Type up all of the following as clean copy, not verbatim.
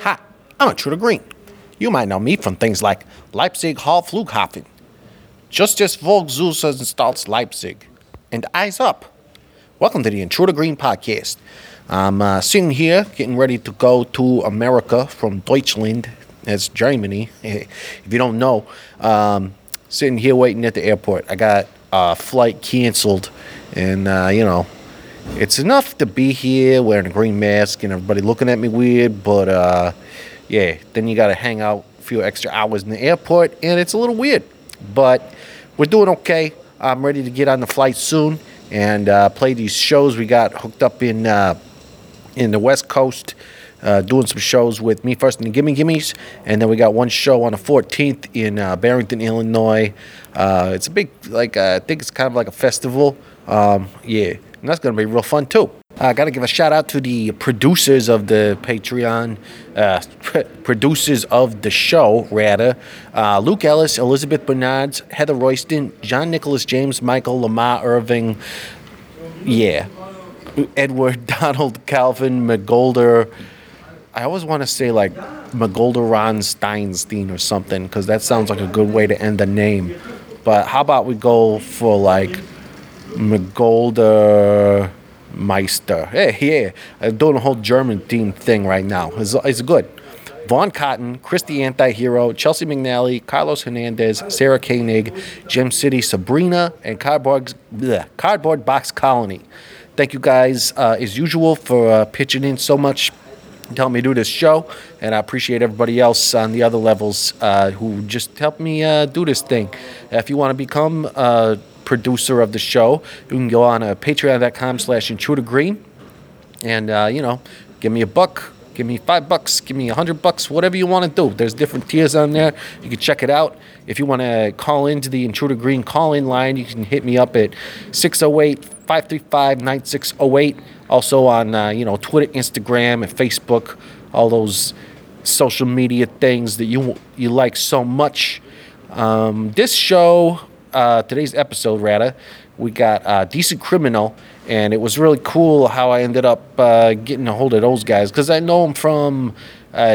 Hi, I'm Intruder Green. You might know me from things like Leipzig Hall Flughafen, Justice Volkshusenstadt Leipzig, and Eyes Up. Welcome to the Intruder Green podcast. I'm sitting here getting ready to go to America from Deutschland, that's Germany, if you don't know. Sitting here waiting at the airport. I got a flight canceled, and you know, it's enough to be here wearing a green mask and everybody looking at me weird, but yeah, then you got to hang out a few extra hours in the airport, and it's a little weird, but we're doing okay. I'm ready to get on the flight soon and play these shows. We got hooked up in the West Coast, doing some shows with Me First and the Gimme Gimmes, and then we got one show on the 14th in Barrington, Illinois. It's a big, like, I think it's kind of like a festival. Yeah. And that's going to be real fun, too. I got to give a shout-out to the producers of the Patreon, producers of the show, rather. Luke Ellis, Elizabeth Bernards, Heather Royston, John Nicholas James, Michael, Lamar Irving, yeah, Edward, Donald, Calvin, McGolder. I always want to say, like, McGolder Ron Steinstein or something, because that sounds like a good way to end the name. But how about we go for, like, McGolder Meister. Hey, yeah. I'm doing a whole German themed thing right now. It's good. Vaughn Cotton, Christy Anti-Hero, Chelsea McNally, Carlos Hernandez, Sarah Koenig, Gem City, Sabrina, and Cardboard Box Colony. Thank you guys, as usual, for pitching in so much to help me do this show. And I appreciate everybody else on the other levels who just helped me do this thing. If you want to become producer of the show, you can go on patreon.com/intrudergreen and you know, give me $1, give me $5, give me $100, whatever you want to do. There's different tiers on there. You can check it out. If you want to call into the Intruder Green call-in line, you can hit me up at 608-535-9608. Also on you know, Twitter, Instagram, and Facebook, all those social media things that you like so much. This show, today's episode, rather, we got Decent Criminal, and it was really cool how I ended up getting a hold of those guys, because I know them from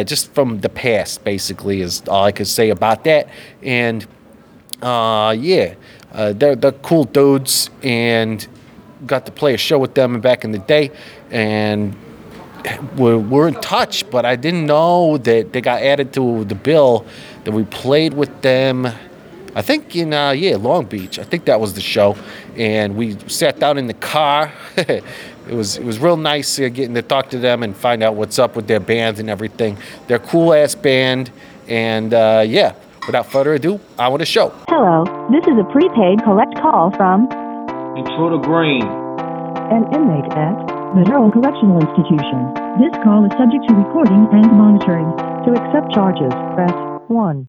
just from the past, basically, is all I could say about that. And yeah, they're cool dudes, and got to play a show with them back in the day, and we're in touch, but I didn't know that they got added to the bill that we played with them. I think in, yeah, Long Beach. I think that was the show. And we sat down in the car. It was real nice getting to talk to them and find out what's up with their bands and everything. They're a cool-ass band. And, yeah, without further ado, on with the show. Hello, this is a prepaid collect call from Intruder Green, an inmate at Federal Correctional Institution. This call is subject to recording and monitoring. To accept charges, press 1.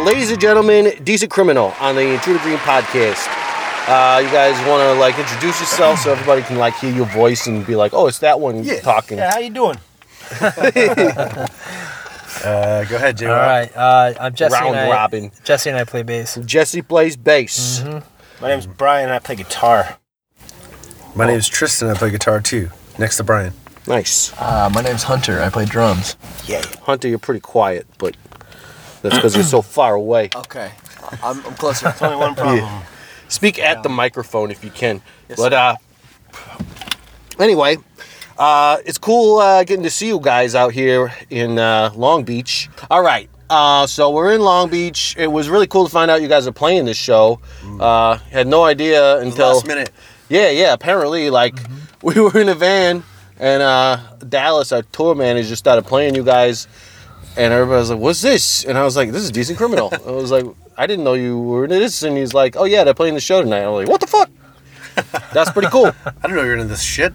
Ladies and gentlemen, Decent Criminal on the Intruder Green podcast. You guys want to, like, introduce yourself so everybody can, like, hear your voice and be like, oh, it's that one talking. Yeah, how you doing? Go ahead, Jimmy. All right, I'm Jesse. Robin. Jesse and I play bass. Jesse plays bass. Mm-hmm. My name's Brian, and I play guitar. My name's Tristan, I play guitar, too, next to Brian. Nice. My name's Hunter, I play drums. Yeah. Hunter, you're pretty quiet, but that's because you're so far away. Okay. I'm closer. That's only one problem. Yeah. Speak at the microphone if you can. Yes, but, anyway, it's cool getting to see you guys out here in Long Beach. All right. So we're in Long Beach. It was really cool to find out you guys are playing this show. Had no idea until last minute. Yeah, apparently. Like, we were in a van, and Dallas, our tour manager, started playing you guys. And everybody was like, what's this? And I was like, this is Decent Criminal. I was like, I didn't know you were in this. And he's like, oh, yeah, they're playing the show tonight. I'm like, what the fuck? That's pretty cool. I didn't know you were into this shit.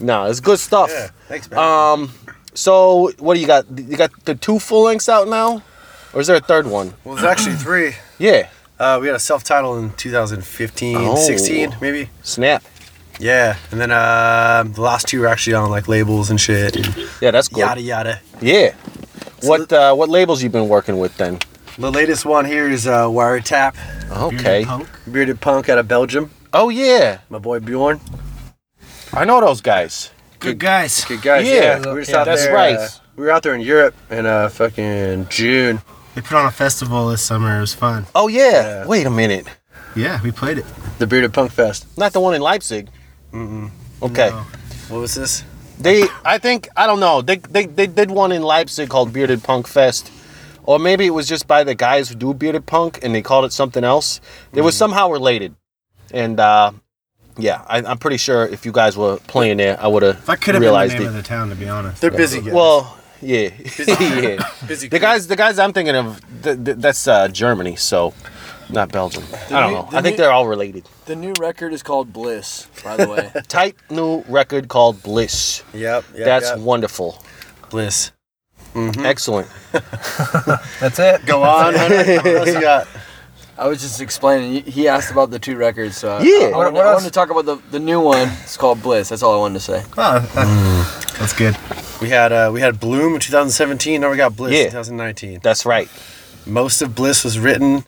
No, it's good stuff. Yeah, thanks, man. So, what do you got? You got the 2 full lengths out now? Or is there a third one? Well, there's actually 3. Yeah. We had a self-title in 2015, 16, maybe. Snap. Yeah, and then the last 2 were actually on like labels and shit. Yeah, that's cool. Yada yada. Yeah. So what labels you been working with then? The latest one here is Wiretap. Okay. Bearded Punk out of Belgium. Oh yeah. My boy Bjorn. I know those guys. Good guys. Yeah. We were just out that's there, right. We were out there in Europe in fucking June. They put on a festival this summer. It was fun. Oh yeah. Wait a minute. Yeah, we played it. The Bearded Punk Fest. Not the one in Leipzig. Mm-mm. Okay. No. What was this? I don't know, they did one in Leipzig called Bearded Punk Fest. Or maybe it was just by the guys who do Bearded Punk and they called it something else. It was somehow related. And yeah, I'm pretty sure if you guys were playing there, I would have realized it. I could have been the name of the town, to be honest. They're busy guys. Well, yeah. Busy the guys I'm thinking of, that's Germany, so... Not Belgium. I don't know. I think they're all related. The new record is called Bliss, by the way. Tight new record called Bliss. Yep. That's wonderful. Bliss. Mm-hmm. Excellent. That's it. Go on. What else you got? I was just explaining. He asked about the 2 records. So yeah. I wanted to talk about the new one. It's called Bliss. That's all I wanted to say. Oh, that's good. We had Bloom in 2017. Now we got Bliss in 2019. That's right. Most of Bliss was written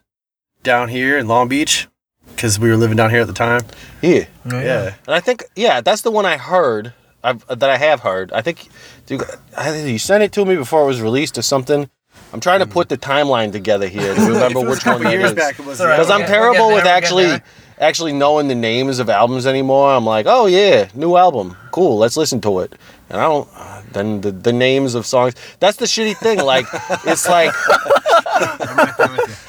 down here in Long Beach, because we were living down here at the time. Yeah. Yeah. And I think, that's the one I heard, that I have heard. I think you sent it to me before it was released or something. I'm trying to put the timeline together here to remember which one that is. Because I'm terrible with actually knowing the names of albums anymore. I'm like, oh yeah, new album. Cool, let's listen to it. And I don't... Then the names of songs. That's the shitty thing. Like, it's like... I'm right there with you.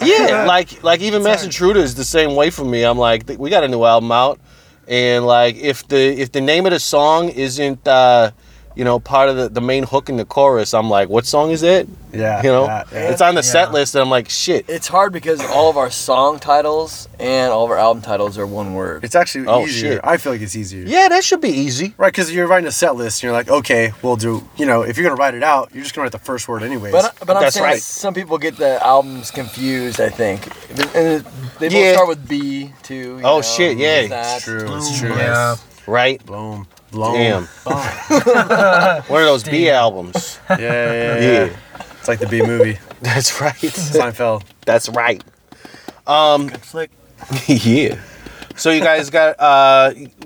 Yeah, like even Mass Intruder is the same way for me. I'm like, we got a new album out, and like if the name of the song isn't part of the main hook in the chorus, I'm like, what song is it? Yeah, it's on the set list, and I'm like, shit. It's hard because all of our song titles and all of our album titles are one word. It's actually easier. Shit. I feel like it's easier. Yeah, that should be easy, right? Because you're writing a set list, and you're like, okay, we'll do. If you're gonna write it out, you're just gonna write the first word anyways. But I'm saying some people get the albums confused. I think, and they both start with B too. Shit! Yeah, that's true. It's true. Yeah. Right. Boom. Damn. One of those B albums. Yeah. It's like the B movie. That's right. Seinfeld. That's right. Good flick. Yeah. So you guys got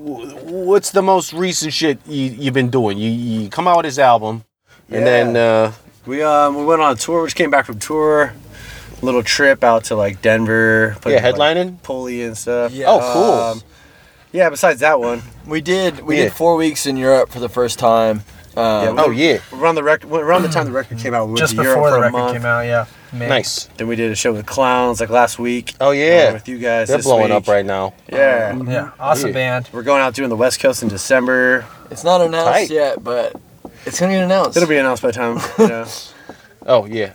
what's the most recent shit you've been doing? You come out with this album, and then we went on a tour. We just came back from tour. Little trip out to like Denver. Headlining. Like, Pulley and stuff. Yeah. Oh, cool. Yeah, besides that one. We did 4 weeks in Europe for the first time. Around the time the record came out, we went to Europe for a month. Just before the record came out, yeah. Man. Nice. Then we did a show with Clowns like last week. Oh yeah. With you guys. They're blowing up right now. Yeah. Yeah. Awesome band. We're going out doing the West Coast in December. It's not announced yet, but it's gonna get announced. It'll be announced by the time. Oh yeah.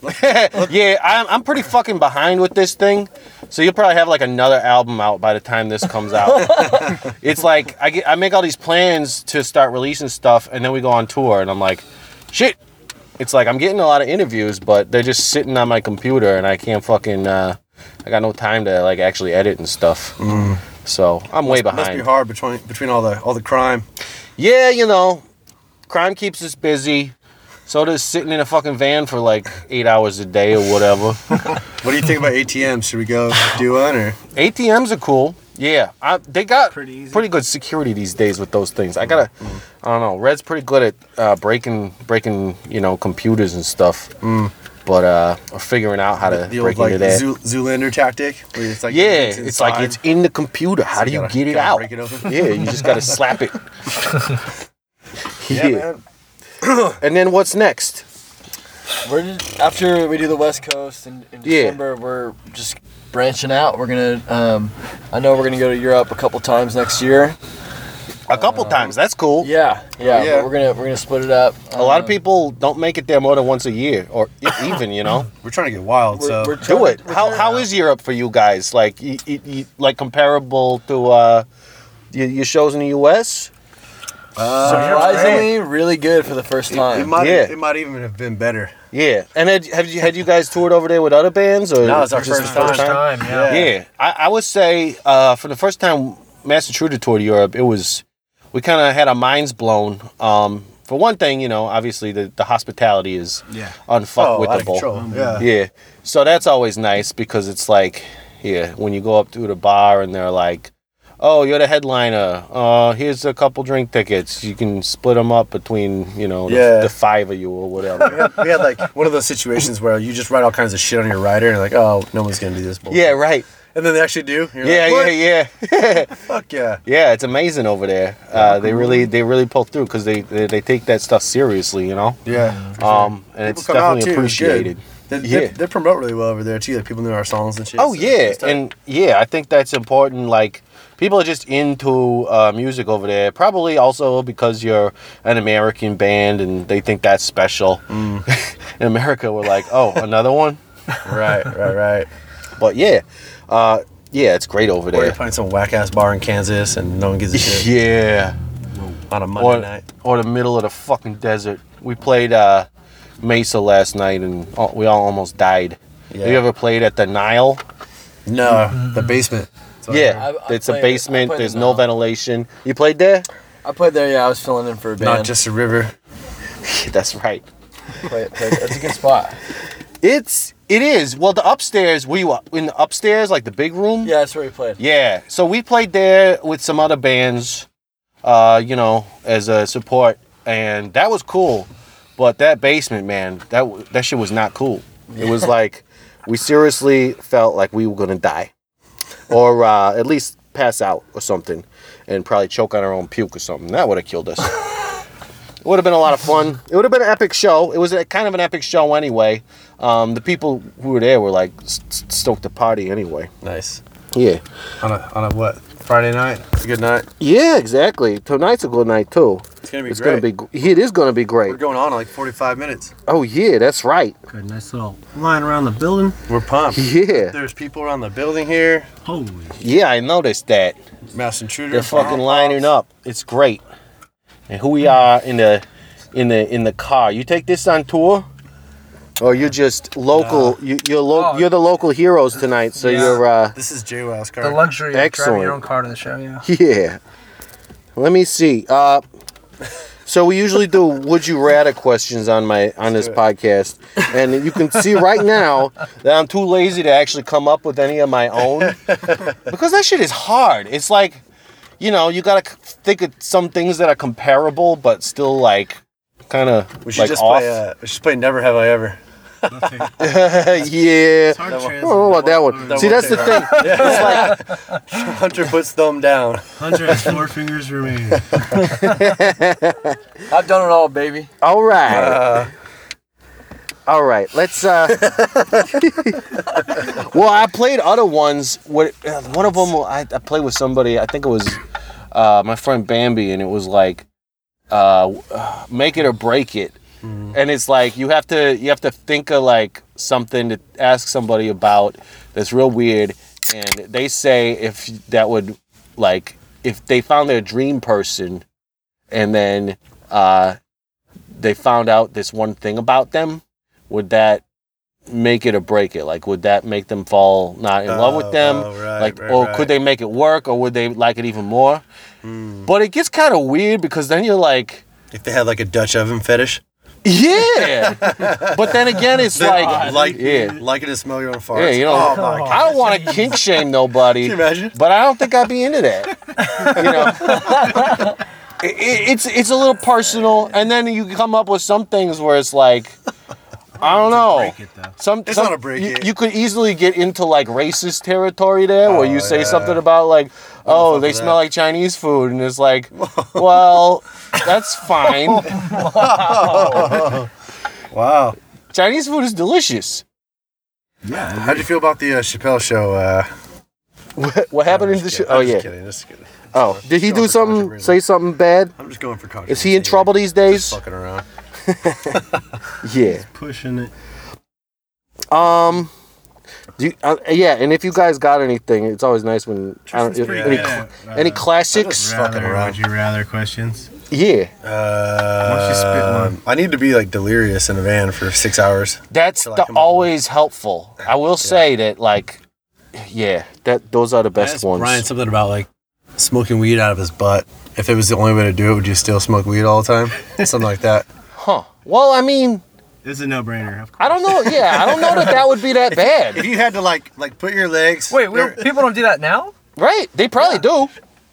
I'm pretty fucking behind with this thing. So you'll probably have like another album out by the time this comes out. It's like I make all these plans to start releasing stuff, and then we go on tour, and I'm like, shit. It's like I'm getting a lot of interviews, but they're just sitting on my computer, and I can't fucking. I got no time to like actually edit and stuff. Mm. So I'm way behind. Must be hard between all the crime. Yeah, crime keeps us busy. So does sitting in a fucking van for like 8 hours a day or whatever. What do you think about ATMs? Should we go do one or? ATMs are cool. Yeah, they got pretty good security these days with those things. I don't know. Red's pretty good at breaking computers and stuff. Mm. But or figuring out how to break into that. The old Zoolander tactic. Where it's like it's in the computer. How do you get it out? Break it open? Yeah, you just gotta slap it. Yeah. Man. And then what's next? After we do the West Coast in December, we're just branching out. We're gonna, I know we're gonna go to Europe a couple times next year. A couple times. That's cool. Yeah. We're gonna split it up. A lot of people don't make it there more than once a year, or even, you know. We're trying to get wild. How is Europe for you guys? Like, you comparable to your shows in the U.S. Surprisingly, really good for the first time. It might even have been better. Yeah, and had you guys toured over there with other bands? Or no, it's our first time. Yeah. I would say for the first time Master Intruder toured Europe, we kind of had our minds blown. For one thing, you know, obviously the hospitality is unfuckwittable. Yeah. So that's always nice because it's like, when you go up to the bar and they're like, oh, you're the headliner. Here's a couple drink tickets. You can split them up between, the five of you or whatever. We had like one of those situations where you just write all kinds of shit on your rider and you're like, oh, no one's going to do this bullshit. Yeah, right. And then they actually do. You're like, what? Fuck yeah. Yeah, it's amazing over there. They really pull through because they take that stuff seriously, you know? Yeah. And it's definitely appreciated. They promote really well over there too. Like, people know our songs and shit. Oh, yeah. And I think that's important. Like, people are just into music over there, probably also because you're an American band and they think that's special. In America, we're like, oh, another one? Right. But it's great over there. Or you find some whack-ass bar in Kansas and no one gives a shit. Yeah. On a Monday night. Or the middle of the fucking desert. We played Mesa last night and we all almost died. Yeah. Have you ever played at the Nile? No, the basement. So it's a basement. There's no ventilation. You played there? I played there, yeah. I was filling in for a band. Not just a river. That's right. Play it. That's a good spot. It is. Well, the upstairs, were you in the upstairs, like the big room? Yeah, that's where we played. Yeah. So we played there with some other bands, as a support. And that was cool. But that basement, man, that shit was not cool. It was like, we seriously felt like we were going to die. Or at least pass out or something and probably choke on our own puke or something. That would have killed us. It would have been a lot of fun. It would have been an epic show. It was kind of an epic show anyway. The people who were there were like stoked the party anyway. Nice. Yeah. On a what? Friday night? It's a good night? Yeah, exactly. Tonight's a good night too. It's going to be great. It is going to be great. We're going on in like 45 minutes. Oh yeah, that's right. Good, nice little line around the building. We're pumped. Yeah. There's people around the building here. Holy. Yeah, I noticed that. Mass Intruder. They're fucking lining up. It's great. And who we are in the car. You take this on tour? Or you're just local. No. You're the local heroes tonight. So you're. This is Jay Wow's car. The luxury of driving your own car to the show. Yeah. Yeah. Let me see. So we usually do would you rather questions on this podcast, and you can see right now that I'm too lazy to actually come up with any of my own because that shit is hard. It's like, you gotta think of some things that are comparable but still like kind of. We should play Never Have I Ever. Yeah. I don't know about that one. See, that's the thing. Yeah. It's like Hunter puts thumb down. Hunter has 4 fingers remaining. I've done it all, baby. All right. All right. Let's. Well, I played other ones. One of them, I played with somebody. I think it was my friend Bambi, and it was like, make it or break it. And it's like you have to think of like something to ask somebody about that's real weird, and they say if they found their dream person, and then they found out this one thing about them, would that make it or break it? Like, would that make them fall not in love with them? Oh, right, like, right, or right. Could they make it work, or would they like it even more? But it gets kind of weird because then you're like, if they had like a Dutch oven fetish. Yeah, but then again, it's like it to smell your own farts. Yeah, I don't want to kink shame nobody. Can you imagine? But I don't think I'd be into that. It's a little personal, and then you come up with some things where it's like, I don't know. It's not a break. You could easily get into like racist territory there, where you say something about like, oh, they smell like Chinese food, and it's like, well, that's fine. Wow. Chinese food is delicious. Yeah. How'd you feel about the Chappelle show? What happened in the show? Oh, yeah. Just kidding. Oh, did he do something, say something bad? I'm just going for controversy. Is he in trouble these days? Just fucking around. Yeah. He's pushing it. Yeah, and if you guys got anything, it's always nice when any classics. Would you rather questions? Yeah. Why don't you spit one? I need to be like delirious in a van for 6 hours. That's always helpful. I will say that, like, yeah, that those are the best ones. Brian, something about like smoking weed out of his butt. If it was the only way to do it, would you still smoke weed all the time? Something like that. Huh. Well, I mean. It's a no-brainer. Of course. I don't know. Yeah, I don't know that would be that bad. If you had to like put your legs. Wait, people don't do that now? Right? They probably do.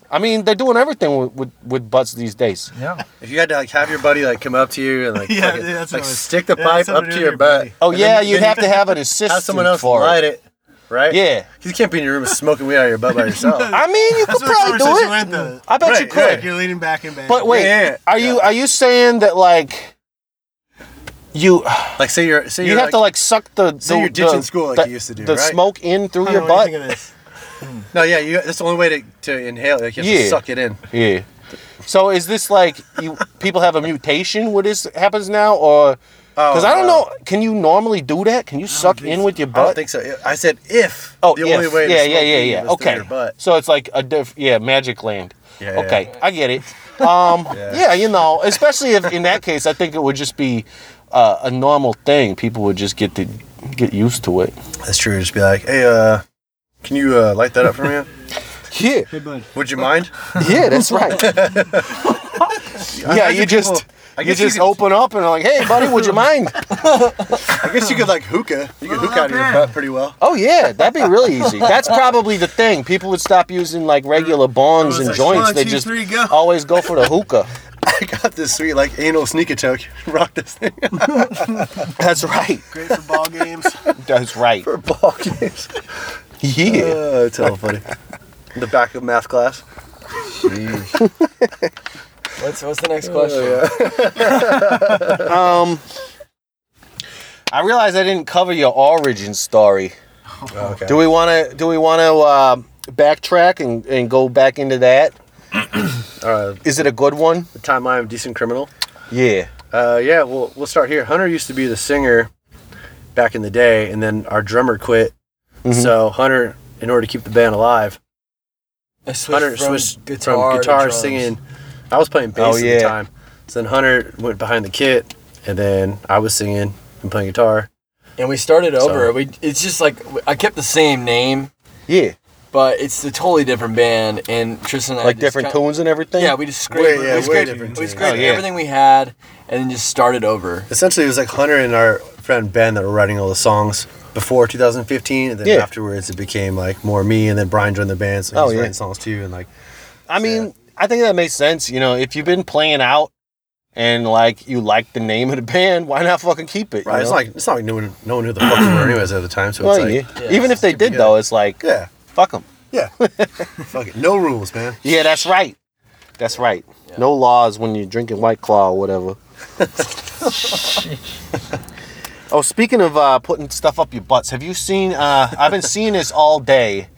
I mean, they're doing everything with butts these days. Yeah. If you had to like have your buddy like come up to you and like, stick the pipe up to your butt. Oh yeah, you'd have to have an assistant. Have someone else light it. Right? Yeah. You can't be in your room smoking weed out of your butt by yourself. I mean, you could probably do it. I bet you could. Yeah. You're leaning back and back. But wait, are you saying that like? You like say you have to like suck the you're ditching school like you used to do the smoke in through your butt. No, yeah, that's the only way to inhale. Like you have to suck it in. Yeah. So is this like people have a mutation? What happens now, or because I don't know? Can you normally do that? Can you suck in with your butt? I don't think so. I said if. Oh, the only way. Yeah. Okay. Your butt. So it's like a magic land. Yeah. Okay, yeah. I get it. Yeah, you know, especially if in that case, I think it would just be. A normal thing. People would just get used to it. That's true. Just be like, hey, can you light that up for me? Yeah. Hey, bud. Would you mind? Yeah, that's right. Yeah, you just open up and like, hey, buddy, would you mind? I guess you could like hookah. You could hook out of your butt pretty well. Oh yeah, that'd be really easy. That's probably the thing. People would stop using like regular bongs and joints. They just always go for the hookah. I got this sweet, like, anal sneak attack. Rock this thing. That's right. Great for ball games. That's right. For ball games. Yeah. It's all funny. The back of math class. What's the next question? I realize I didn't cover your origin story. Oh, okay. Do we want to backtrack and go back into that? Is it a good one? The timeline of Decent Criminal. Yeah. Yeah. Well, we'll start here. Hunter used to be the singer back in the day, and then our drummer quit. Mm-hmm. So Hunter, in order to keep the band alive, switched from guitar to singing. I was playing bass at the time. So then Hunter went behind the kit, and then I was singing and playing guitar. And we started over. So. It's just like I kept the same name. Yeah. But it's a totally different band, and Tristan and I different tunes and everything? Yeah, we just scraped everything we had, and then just started over. Essentially, it was like Hunter and our friend Ben that were writing all the songs before 2015, and then afterwards it became like more me, and then Brian joined the band, so he was writing songs too. And like, I mean, I think that makes sense. You know, if you've been playing out, and like you like the name of the band, why not fucking keep it? Right. It's like it's not like no one knew the fuck we were anyways at the time. So it's like even if they did though, it's like fuck them. Yeah. Fuck it. No rules, man. Yeah, that's right. That's right. Yeah. No laws when you're drinking White Claw or whatever. Oh, speaking of putting stuff up your butts, have you seen, I've been seeing this all day.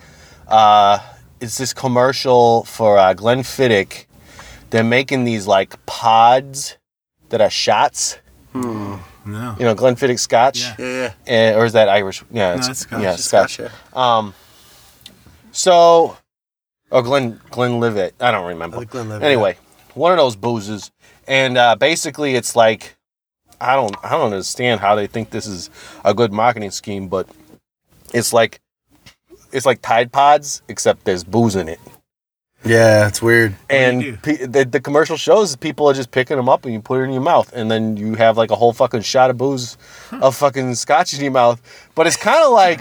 It's this commercial for Glenfiddich. They're making these like pods that are shots. Hmm. No. You know, Glenfiddich Scotch? Yeah. Or is that Irish? Yeah, no, it's Scotch. Yeah, Scotch. So, or Glenlivet, I don't remember. Anyway, one of those boozes, and basically it's like, I don't understand how they think this is a good marketing scheme, but it's like Tide Pods, except there's booze in it. Yeah, it's weird. And the commercial shows people are just picking them up and you put it in your mouth, and then you have like a whole fucking shot of booze of fucking scotch in your mouth. But it's kind of like,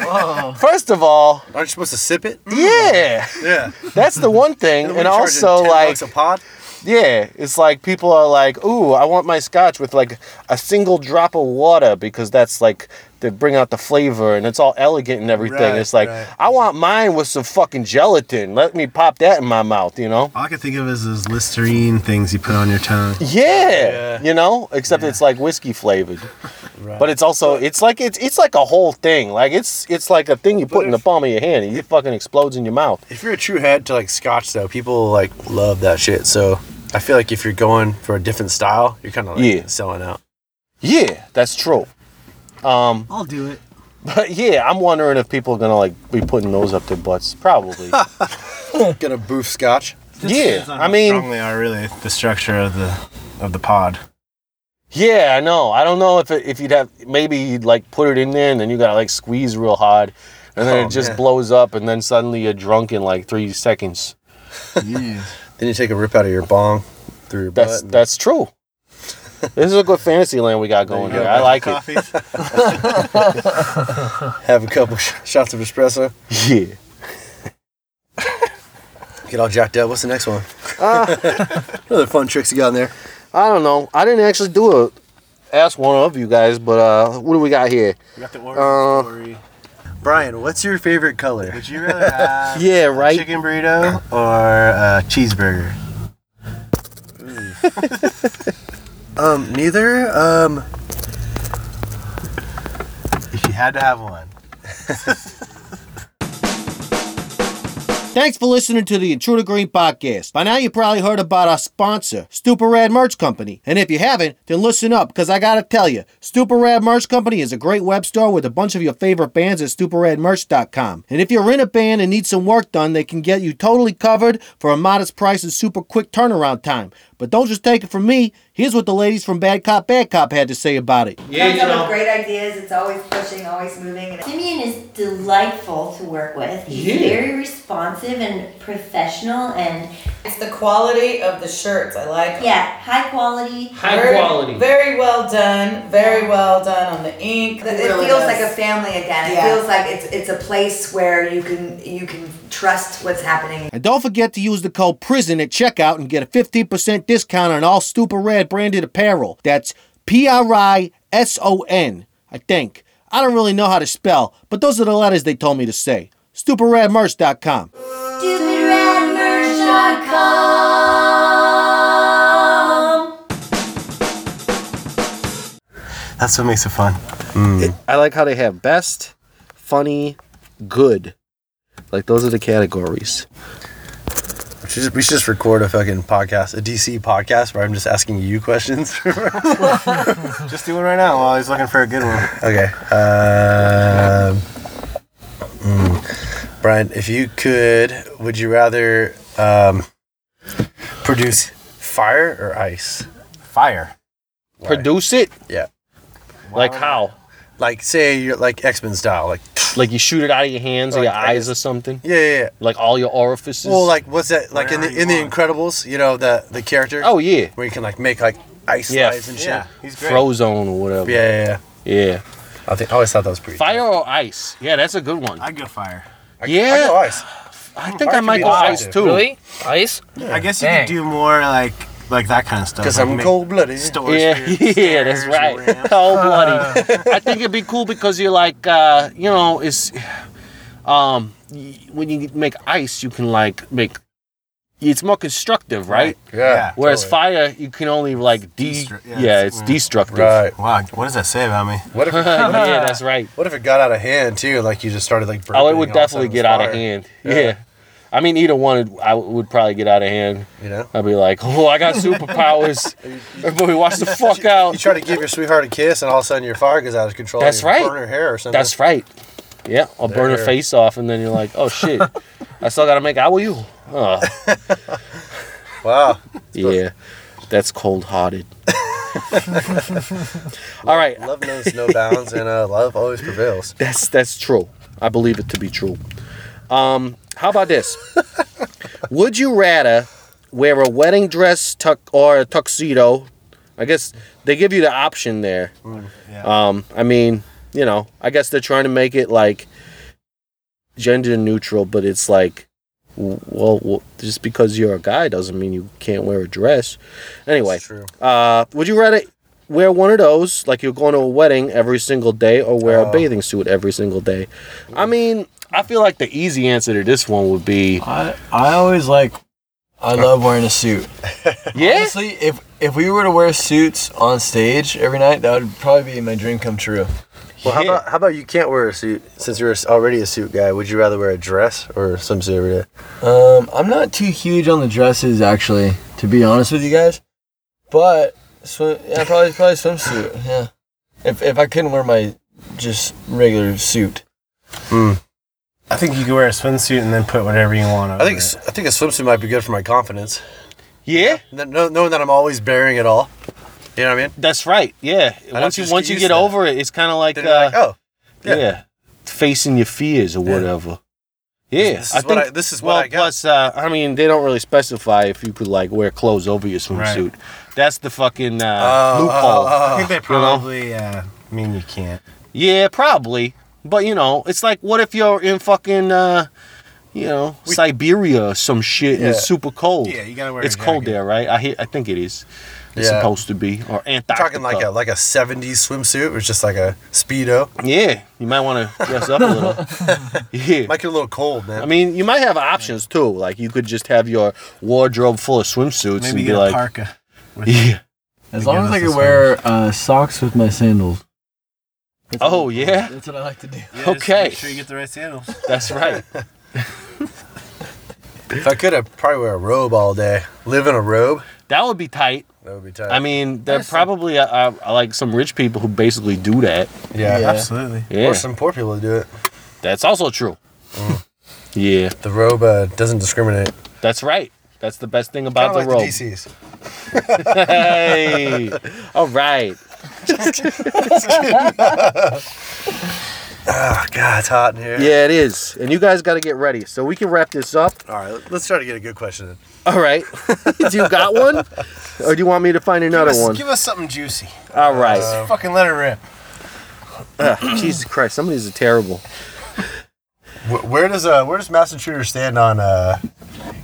first of all, aren't you supposed to sip it? Yeah, yeah. That's the one thing, and also like, $10 a pod? Yeah, it's like people are like, ooh, I want my scotch with like a single drop of water because that's like they bring out the flavor and it's all elegant and everything. Right, it's like, I want mine with some fucking gelatin. Let me pop that in my mouth, you know? All I can think of is those Listerine things you put on your tongue. Yeah, you know? Except it's like whiskey flavored. Right. But it's also it's like a whole thing. Like it's like a thing you put in the palm of your hand and it fucking explodes in your mouth. If you're a true head to like Scotch though, people like love that shit. So I feel like if you're going for a different style, you're kind of like selling out. Yeah, that's true. I'll do it. But yeah, I'm wondering if people are gonna like be putting those up their butts. Probably. Gonna boof Scotch. Yeah, I mean, strongly are really the structure of the pod. Yeah, I know. I don't know if you'd have, maybe you'd like put it in there and then you gotta like squeeze real hard and then blows up and then suddenly you're drunk in like 3 seconds. Yeah. Then you take a rip out of your bong through your butt. That's true. This is a good fantasy land we got going here. I like it. Have a couple shots of espresso. Yeah. Get all jacked up. What's the next one? What other fun tricks you got in there? I don't know. I didn't actually ask one of you guys, but what do we got here? We got the orange story. Brian, what's your favorite color? Would you rather have a chicken burrito or a cheeseburger? Neither. If you had to have one. Thanks for listening to the Intruder Green Podcast. By now, you probably heard about our sponsor, Stupid Rad Merch Company. And if you haven't, then listen up, because I got to tell you, Stupid Rad Merch Company is a great web store with a bunch of your favorite bands at stupidradmerch.com. And if you're in a band and need some work done, they can get you totally covered for a modest price and super quick turnaround time. But don't just take it from me. Here's what the ladies from Bad Cop had to say about it. Yeah, you know. Great ideas. It's always pushing, always moving. Simeon is delightful to work with. He's very responsive and professional, and it's the quality of the shirts. I like them. Yeah, high quality. Very well done. Very well done on the ink. It really feels like a family again. Yeah. It feels like it's a place where you can trust what's happening. And don't forget to use the code PRISON at checkout and get a 15% discount on all Stupid Rad branded apparel. That's PRISON, I think. I don't really know how to spell, but those are the letters they told me to say. StupidRadMerch.com. StupidRadMerch.com. That's what makes it fun. I like how they have best, funny, good. Like, those are the categories. We should just record a fucking podcast, a DC podcast, where I'm just asking you questions. Just do it right now while he's looking for a good one. Okay. Brian, if you could, would you rather produce fire or ice? Fire. Why? Produce it? Yeah. Wow. Like how? Like, say, you're like X-Men style, like you shoot it out of your hands or your eyes or something. Yeah. Like all your orifices. Well, like what's that? Like in the Incredibles, you know, the character. Oh yeah. Where you can like make like ice slides and shit. Yeah, he's great. Frozone or whatever. Yeah. I always thought that was pretty. Fire or ice? Yeah, that's a good one. I'd go fire. I'd go ice. I think I might go ice too. Really? Ice? Yeah. I guess you could do more like that kind of stuff. Because I'm cold-blooded. Yeah, that's right. Cold-blooded. I think it'd be cool because you're like, you know, it's... when you make ice, you can like make... It's more constructive, right? Yeah. Whereas fire, you can only like... it's destructive. Right. Wow, what does that say about me? What if? Yeah, that's right. What if it got out of hand, too? Like you just started like... Oh, it would definitely get out of hand. Yeah. I mean, either one, I would probably get out of hand. You know? I'd be like, oh, I got superpowers. Everybody watch the fuck out. You try to give your sweetheart a kiss, and all of a sudden your fire goes out of control. That's right. Burn her hair or something. That's right. Yeah, I'll burn her face off, and then you're like, oh, shit. I still got to make out with you. Oh. Wow. Yeah, that's cold-hearted. All right. Love knows no bounds, and love always prevails. That's true. I believe it to be true. How about this? Would you rather wear a wedding dress or a tuxedo? I guess they give you the option there. I mean, you know, I guess they're trying to make it like gender neutral, but it's like, well, just because you're a guy doesn't mean you can't wear a dress. Anyway, that's true. Would you rather wear one of those, like you're going to a wedding every single day, or wear a bathing suit every single day? I mean... I feel like the easy answer to this one would be... I love wearing a suit. Yeah? Honestly, if If we were to wear suits on stage every night, that would probably be my dream come true. Well, how about you can't wear a suit since you're already a suit guy? Would you rather wear a dress or swimsuit every day? I'm not too huge on the dresses, actually, to be honest with you guys. But yeah, probably swimsuit. Yeah, if I couldn't wear my just regular suit. I think you can wear a swimsuit and then put whatever you want on it. I think a swimsuit might be good for my confidence. Yeah. Knowing that I'm always bearing it all. You know what I mean? That's right. Yeah. Once you get over it, it's kind of like oh, yeah, facing your fears or whatever. Yeah, I think this is what I got. Plus, I mean, they don't really specify if you could like wear clothes over your swimsuit. Right. That's the fucking loophole. I think they probably. I mean, you can't. Yeah, probably. But you know, it's like, what if you're in fucking, you know, Siberia or some shit and it's super cold? Yeah, you gotta wear. It's cold there, right? I think it is. It's supposed to be, or Antarctica. You're talking like a 70s swimsuit, which is just like a Speedo. Yeah, you might want to dress up a little. Yeah, might get a little cold, man. I mean, you might have options too. Like you could just have your wardrobe full of swimsuits. Maybe and get a parka. Yeah, as long as I can wear socks with my sandals. That's what I like to do. Yeah, okay, make sure you get the right sandals. That's right. If I could, I'd probably wear a robe all day. Live in a robe. That would be tight. I mean, there probably are like some rich people who basically do that. Yeah. Absolutely. Yeah. Or some poor people who do it. That's also true. Yeah. The robe doesn't discriminate. That's right. That's the best thing about the robe. DCs. Hey. All right. Just kidding. Oh, God, it's hot in here. Yeah, it is. And you guys got to get ready. So we can wrap this up. All right, let's try to get a good question in. All right. Do you got one? Or do you want me to find another one? Give us something juicy. All right. Just fucking let it rip. Jesus Christ, some of these are terrible. Where does Master Intruder stand on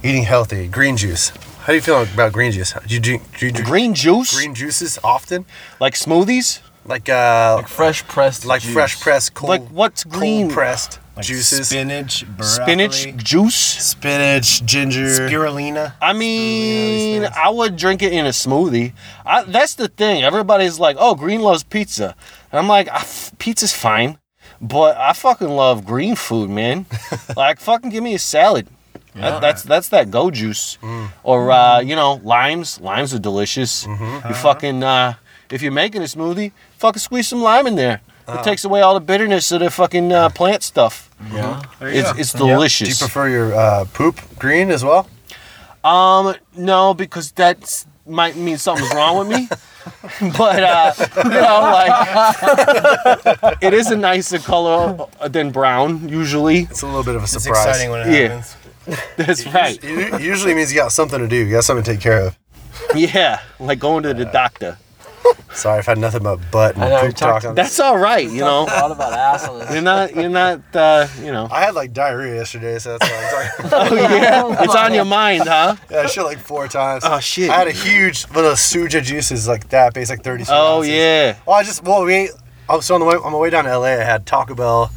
eating healthy? Green juice. How do you feel about green juice? Do you drink green juice? Green juices often? Like smoothies? Like fresh pressed juice. Fresh pressed, cold. Like what's green? Pressed juices. Spinach, broccoli. Spinach juice? Spinach, ginger. Spirulina. I mean, I would drink it in a smoothie. That's the thing. Everybody's like, oh, Green loves pizza. And I'm like, pizza's fine, but I fucking love green food, man. Like, fucking give me a salad. Yeah. That's that go juice. Or, you know, limes. Limes are delicious. You fucking... if you're making a smoothie, fucking squeeze some lime in there. It takes away all the bitterness of the fucking plant stuff. Yeah, it's delicious. Yeah. Do you prefer your poop green as well? No, because that might mean something's wrong with me. But you know, like it is a nicer color than brown usually. It's a little bit of a surprise. It's exciting when it happens. That's right. It usually means you got something to do. You got something to take care of. Yeah, like going to the doctor. Sorry, I've had nothing but butt and poop talk on this. That's all right, you know. All about ass on this. You're not, you know. I had like diarrhea yesterday, so that's why I'm talking. Oh, yeah? It's on your mind, huh? Yeah, I shit like 4 times. Oh, shit. I had a huge little Suja juices like that, based like 32 ounces. Oh, yeah. Well, on the way down to L.A., I had Taco Bell,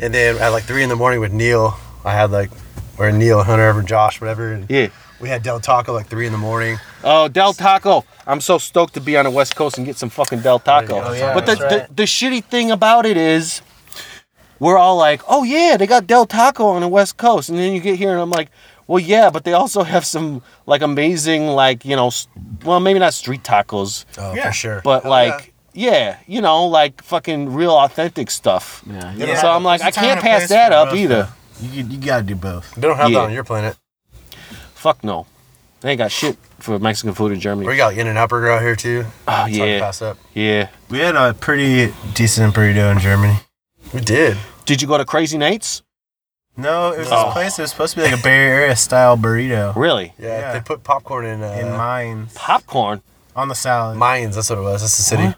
and then at like 3 in the morning with Neil, I had Hunter, or Josh, whatever. And yeah. We had Del Taco like 3 in the morning. Oh, Del Taco. I'm so stoked to be on the West Coast and get some fucking Del Taco. Oh, yeah, but the shitty thing about it is we're all like, oh, yeah, they got Del Taco on the West Coast. And then you get here and I'm like, well, yeah, but they also have some like amazing, like, you know, well, maybe not street tacos. Oh, yeah, for sure. But you know, like fucking real authentic stuff. Yeah. So I'm like, I can't pass that up either. You got to do both. They don't have that on your planet. Fuck no. They ain't got shit for Mexican food in Germany. We got In-N-Out Burger out here, too. Oh, it's hard to pass up. Yeah. We had a pretty decent burrito in Germany. We did. Did you go to Crazy Nate's? No, it was this place that was supposed to be like a Bay Area-style burrito. Really? Yeah, they put popcorn in Mines. Popcorn? On the salad. Mines, that's what it was. That's the city.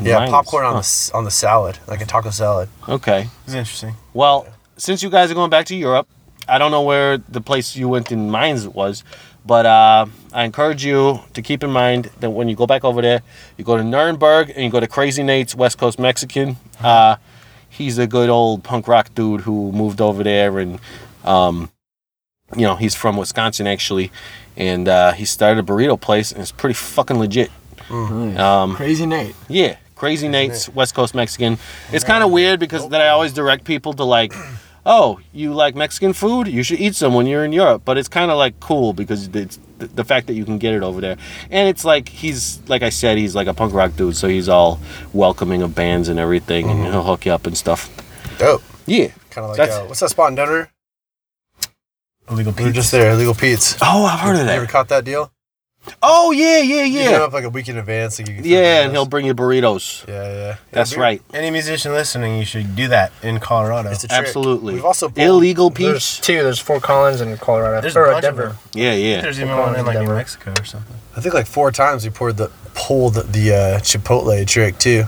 Yeah, Mines. Popcorn on the salad, like a taco salad. Okay. It was interesting. Well, since you guys are going back to Europe, I don't know where the place you went in Mines was, but I encourage you to keep in mind that when you go back over there, you go to Nuremberg and you go to Crazy Nate's West Coast Mexican. He's a good old punk rock dude who moved over there and you know, he's from Wisconsin, actually, and he started a burrito place, and it's pretty fucking legit. Mm-hmm. Crazy Nate. Yeah, Crazy Nate's, West Coast Mexican. It's kind of weird because then I always direct people to, like, oh, you like Mexican food? You should eat some when you're in Europe. But it's kind of, like, cool because it's the fact that you can get it over there. And it's like, he's, like I said, he's like a punk rock dude, so he's all welcoming of bands and everything, mm-hmm. and he'll hook you up and stuff. Dope. Yeah. Kind of like, what's that spot in Denver? Illegal Pete's. We were just there, Illegal Pete's. Oh, I've heard of that. You ever caught that deal? Oh, yeah. You get up like a week in advance. So you can and he'll bring you burritos. Yeah. That's right. Any musician listening, you should do that in Colorado. It's a trick. Absolutely. We've also Illegal Pete's. There's Fort Collins in Colorado. There's a bunch Denver. Yeah. There's even one in like Denver. New Mexico or something. I think like 4 times we pulled the Chipotle trick too.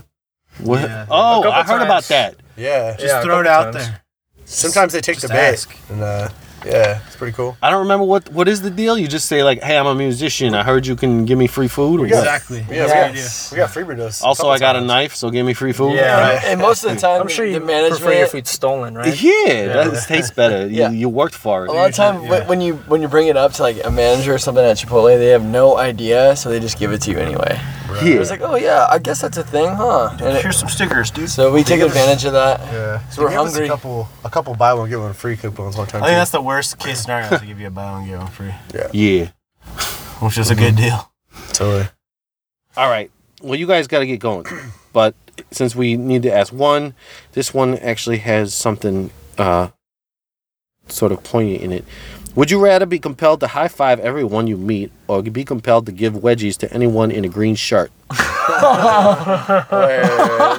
What? Yeah. Oh, I heard about that. Yeah. Just throw it out there. Sometimes they take the bait. And, yeah, it's pretty cool. I don't remember what is the deal. You just say like, "Hey, I'm a musician. I heard you can give me free food." Or exactly. We got free burritos. Also, I got a knife, so give me free food. Yeah, right. And most of the time, I'm sure you prefer your food's stolen, right? Yeah. That tastes better. You worked for it. A lot of time when you bring it up to like a manager or something at Chipotle, they have no idea, so they just give it to you anyway. Right. Yeah. It's like, oh yeah, I guess that's a thing, huh? And here's some stickers, dude. So we take advantage of that. Yeah. So we're hungry. A couple buy one get one free coupons one time. I think that's the worst case scenario is to give you a buy one get one free. Yeah. Which is a good deal. Totally. All right. Well, you guys got to get going, but since we need to ask one, this one actually has something sort of poignant in it. Would you rather be compelled to high-five everyone you meet or be compelled to give wedgies to anyone in a green shirt? wait.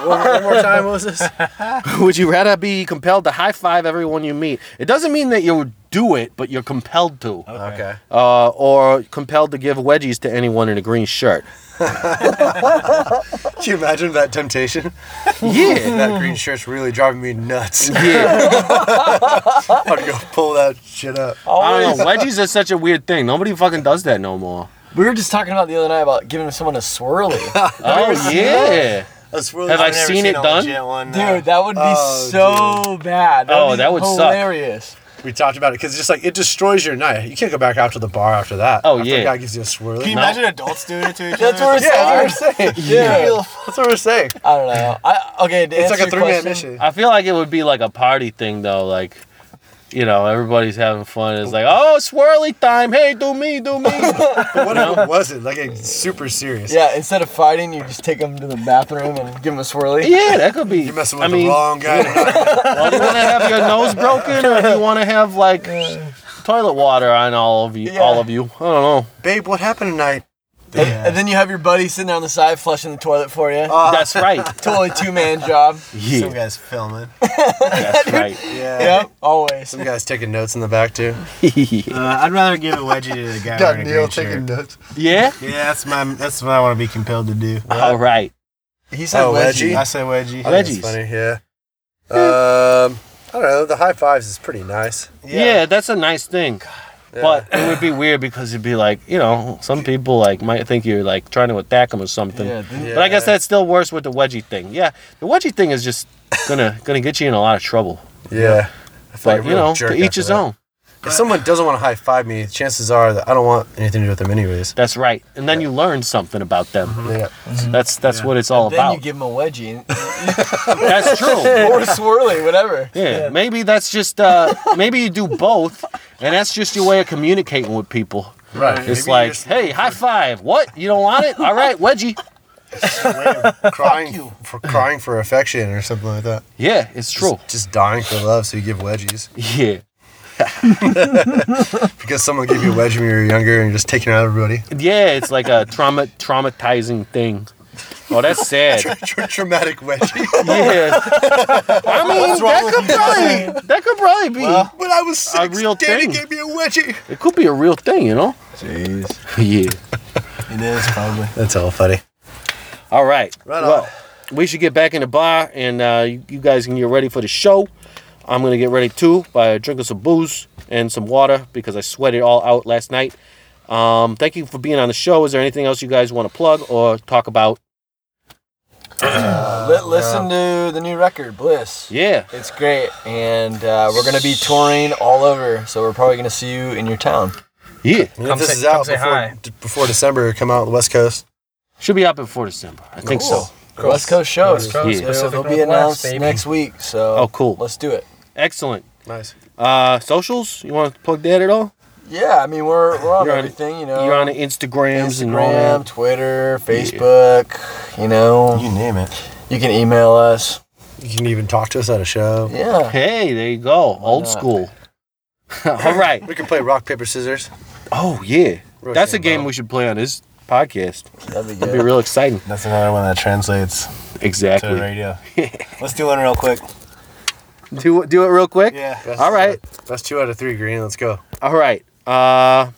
One more time, Moses. Would you rather be compelled to high-five everyone you meet? It doesn't mean that you do it, but you're compelled to. Okay. Or compelled to give wedgies to anyone in a green shirt. Can you imagine that temptation? Yeah. That green shirt's really driving me nuts. Yeah. I'd go pull that shit up. Always. I don't know. Wedgies are such a weird thing. Nobody fucking does that no more. We were just talking about the other night about giving someone a swirly. Oh, yeah. A swirly. Have I seen it done? One, dude, that would be so bad. That would suck. Hilarious. We talked about it because it's just like it destroys your night. You can't go back out to the bar after that. Oh, after a guy gives you a swirly. Can you imagine adults doing it to each other? That's what we're saying. Yeah. That's what we're saying. I don't know. It's like a 3-man mission. I feel like it would be like a party thing though. Like, you know, everybody's having fun. It's like, oh, swirly time. Hey, do me. But what if it wasn't? Like, it's super serious. Yeah, instead of fighting, you just take them to the bathroom and give them a swirly. Yeah, that could be. You're messing with the wrong guy. Well, you want to have your nose broken or you want to have, like, toilet water on all of you? I don't know. Babe, what happened tonight? And then you have your buddy sitting there on the side flushing the toilet for you. That's right. Totally 2-man job. Yeah. Some guy's filming. That's right. Yeah. Yep, always. Some guy's taking notes in the back, too. I'd rather give a wedgie to the guy wearing a green shirt. Taking notes. Yeah? Yeah, that's what I want to be compelled to do. All right. He said wedgie. I said wedgie. Wedgies. That's funny, I don't know. The high fives is pretty nice. Yeah that's a nice thing. God. Yeah. But it would be weird because it'd be like, you know, some people like might think you're like trying to attack them or something. Yeah. But I guess that's still worse with the wedgie thing. Yeah, the wedgie thing is just gonna get you in a lot of trouble. Yeah, but you know, to each his own. If someone doesn't want to high five me, chances are that I don't want anything to do with them anyways. That's right. And then you learn something about them. Mm-hmm. Yeah. Mm-hmm. That's what it's all about. Then you give them a wedgie. That's true. Or a swirly, whatever. Yeah. Maybe that's just maybe you do both, and that's just your way of communicating with people. Right. It's maybe like, hey, high five. What? You don't want it? All right, wedgie. It's a way of crying for affection or something like that. Yeah, it's true. Just dying for love, so you give wedgies. Yeah. Because someone gave you a wedgie when you were younger and you're just taking it out of everybody. Yeah, it's like a traumatizing thing. Oh, that's sad. Traumatic wedgie. Yeah. I mean, that could probably be. Well, when I was 6, a real Danny thing. Gave me a wedgie. It could be a real thing, you know? Jeez. Yeah. It is, probably. That's all funny. All right. Right on. Well, we should get back in the bar and you guys can get ready for the show. I'm going to get ready, too, by drinking some booze and some water because I sweated all out last night. Thank you for being on the show. Is there anything else you guys want to plug or talk about? Listen to the new record, Bliss. Yeah. It's great. And we're going to be touring all over, so we're probably going to see you in your town. Yeah. Come if this say, is out before December, come out on the West Coast. Should be out before December. I think so. Cool. West Coast shows. Yeah. So they'll be announced next week. So cool. Let's do it. Excellent. Nice. Socials? You want to plug that at all? Yeah, I mean we're on everything, you know. You're on Instagram and all. Twitter, Facebook, you know. You name it. You can email us. You can even talk to us at a show. Yeah. Hey, there you go. Old school. All right. We can play rock, paper, scissors. Oh yeah. That's a game we should play on this podcast. That'd be good. That'd be real exciting. That's another one that translates exactly to the radio. Let's do one real quick. Do it real quick? Yeah. All right. That's 2 out of 3, Green. Let's go. All right. Go ahead.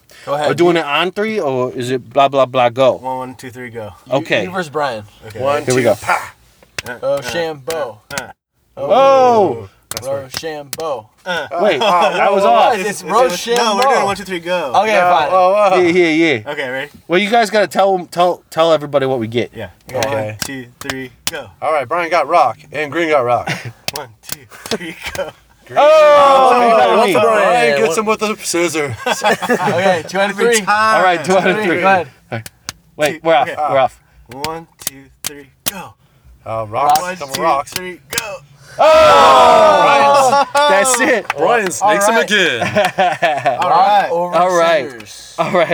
We're doing it on 3, or is it blah, blah, blah, go? 1, 1, 2, 3, go. Okay. You versus Brian. Okay. 1, 2, pa. Shambo. Oh. Rochambeau. Wait, that was off. It's Rochambeau. No, we're doing 1, 2, 3, go. Okay, fine. Oh. Yeah. Okay, ready? Well, you guys got to tell everybody what we get. Yeah. Okay. 1, 2, 3, go. All right, Brian got rock, and Green got rock. 1, 2, 3, go. Green. Oh, Brian gets him with a scissor. Okay, 2 out of 3. All right, 2 out of 3. Go ahead. Wait, we're off. We're off. 1, 2, 3, go. Rock. 2, 3, go. Oh! That's it. Brian snakes him again. All right.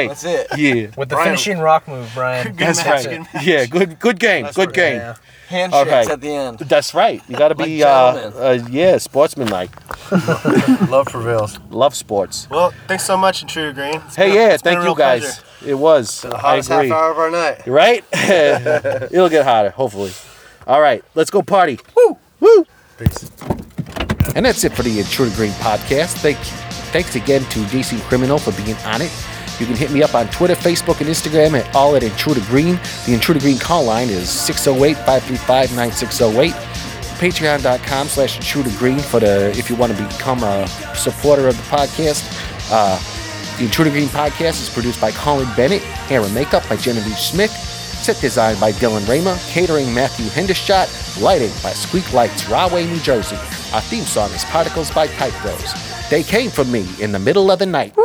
That's it. Yeah. With the finishing rock move, Brian. That's right. Yeah. Good game. Good game. Yeah. Handshakes at the end. That's right. You got to be sportsmanlike. Love prevails. Love sports. Well, thanks so much, Intruder Green. Thank you guys. Pleasure. It was. It's the hottest half hour of our night. Right? It'll get hotter, hopefully. All right. Let's go party. Woo! Peace. And that's it for the Intruder Green podcast. Thanks again to Decent Criminal for being on it. You can hit me up on Twitter, Facebook, and Instagram at Intruder Green. The Intruder Green call line is 608-535-9608. Patreon.com/Intruder Green if you want to become a supporter of the podcast. The Intruder Green podcast is produced by Colin Bennett, hair and makeup by Genevieve Smith, set design by Dylan Raymer, catering Matthew Hendershot, lighting by Squeak Lights, Rahway, New Jersey. Our theme song is Particles by Pyke Rose. They came for me in the middle of the night.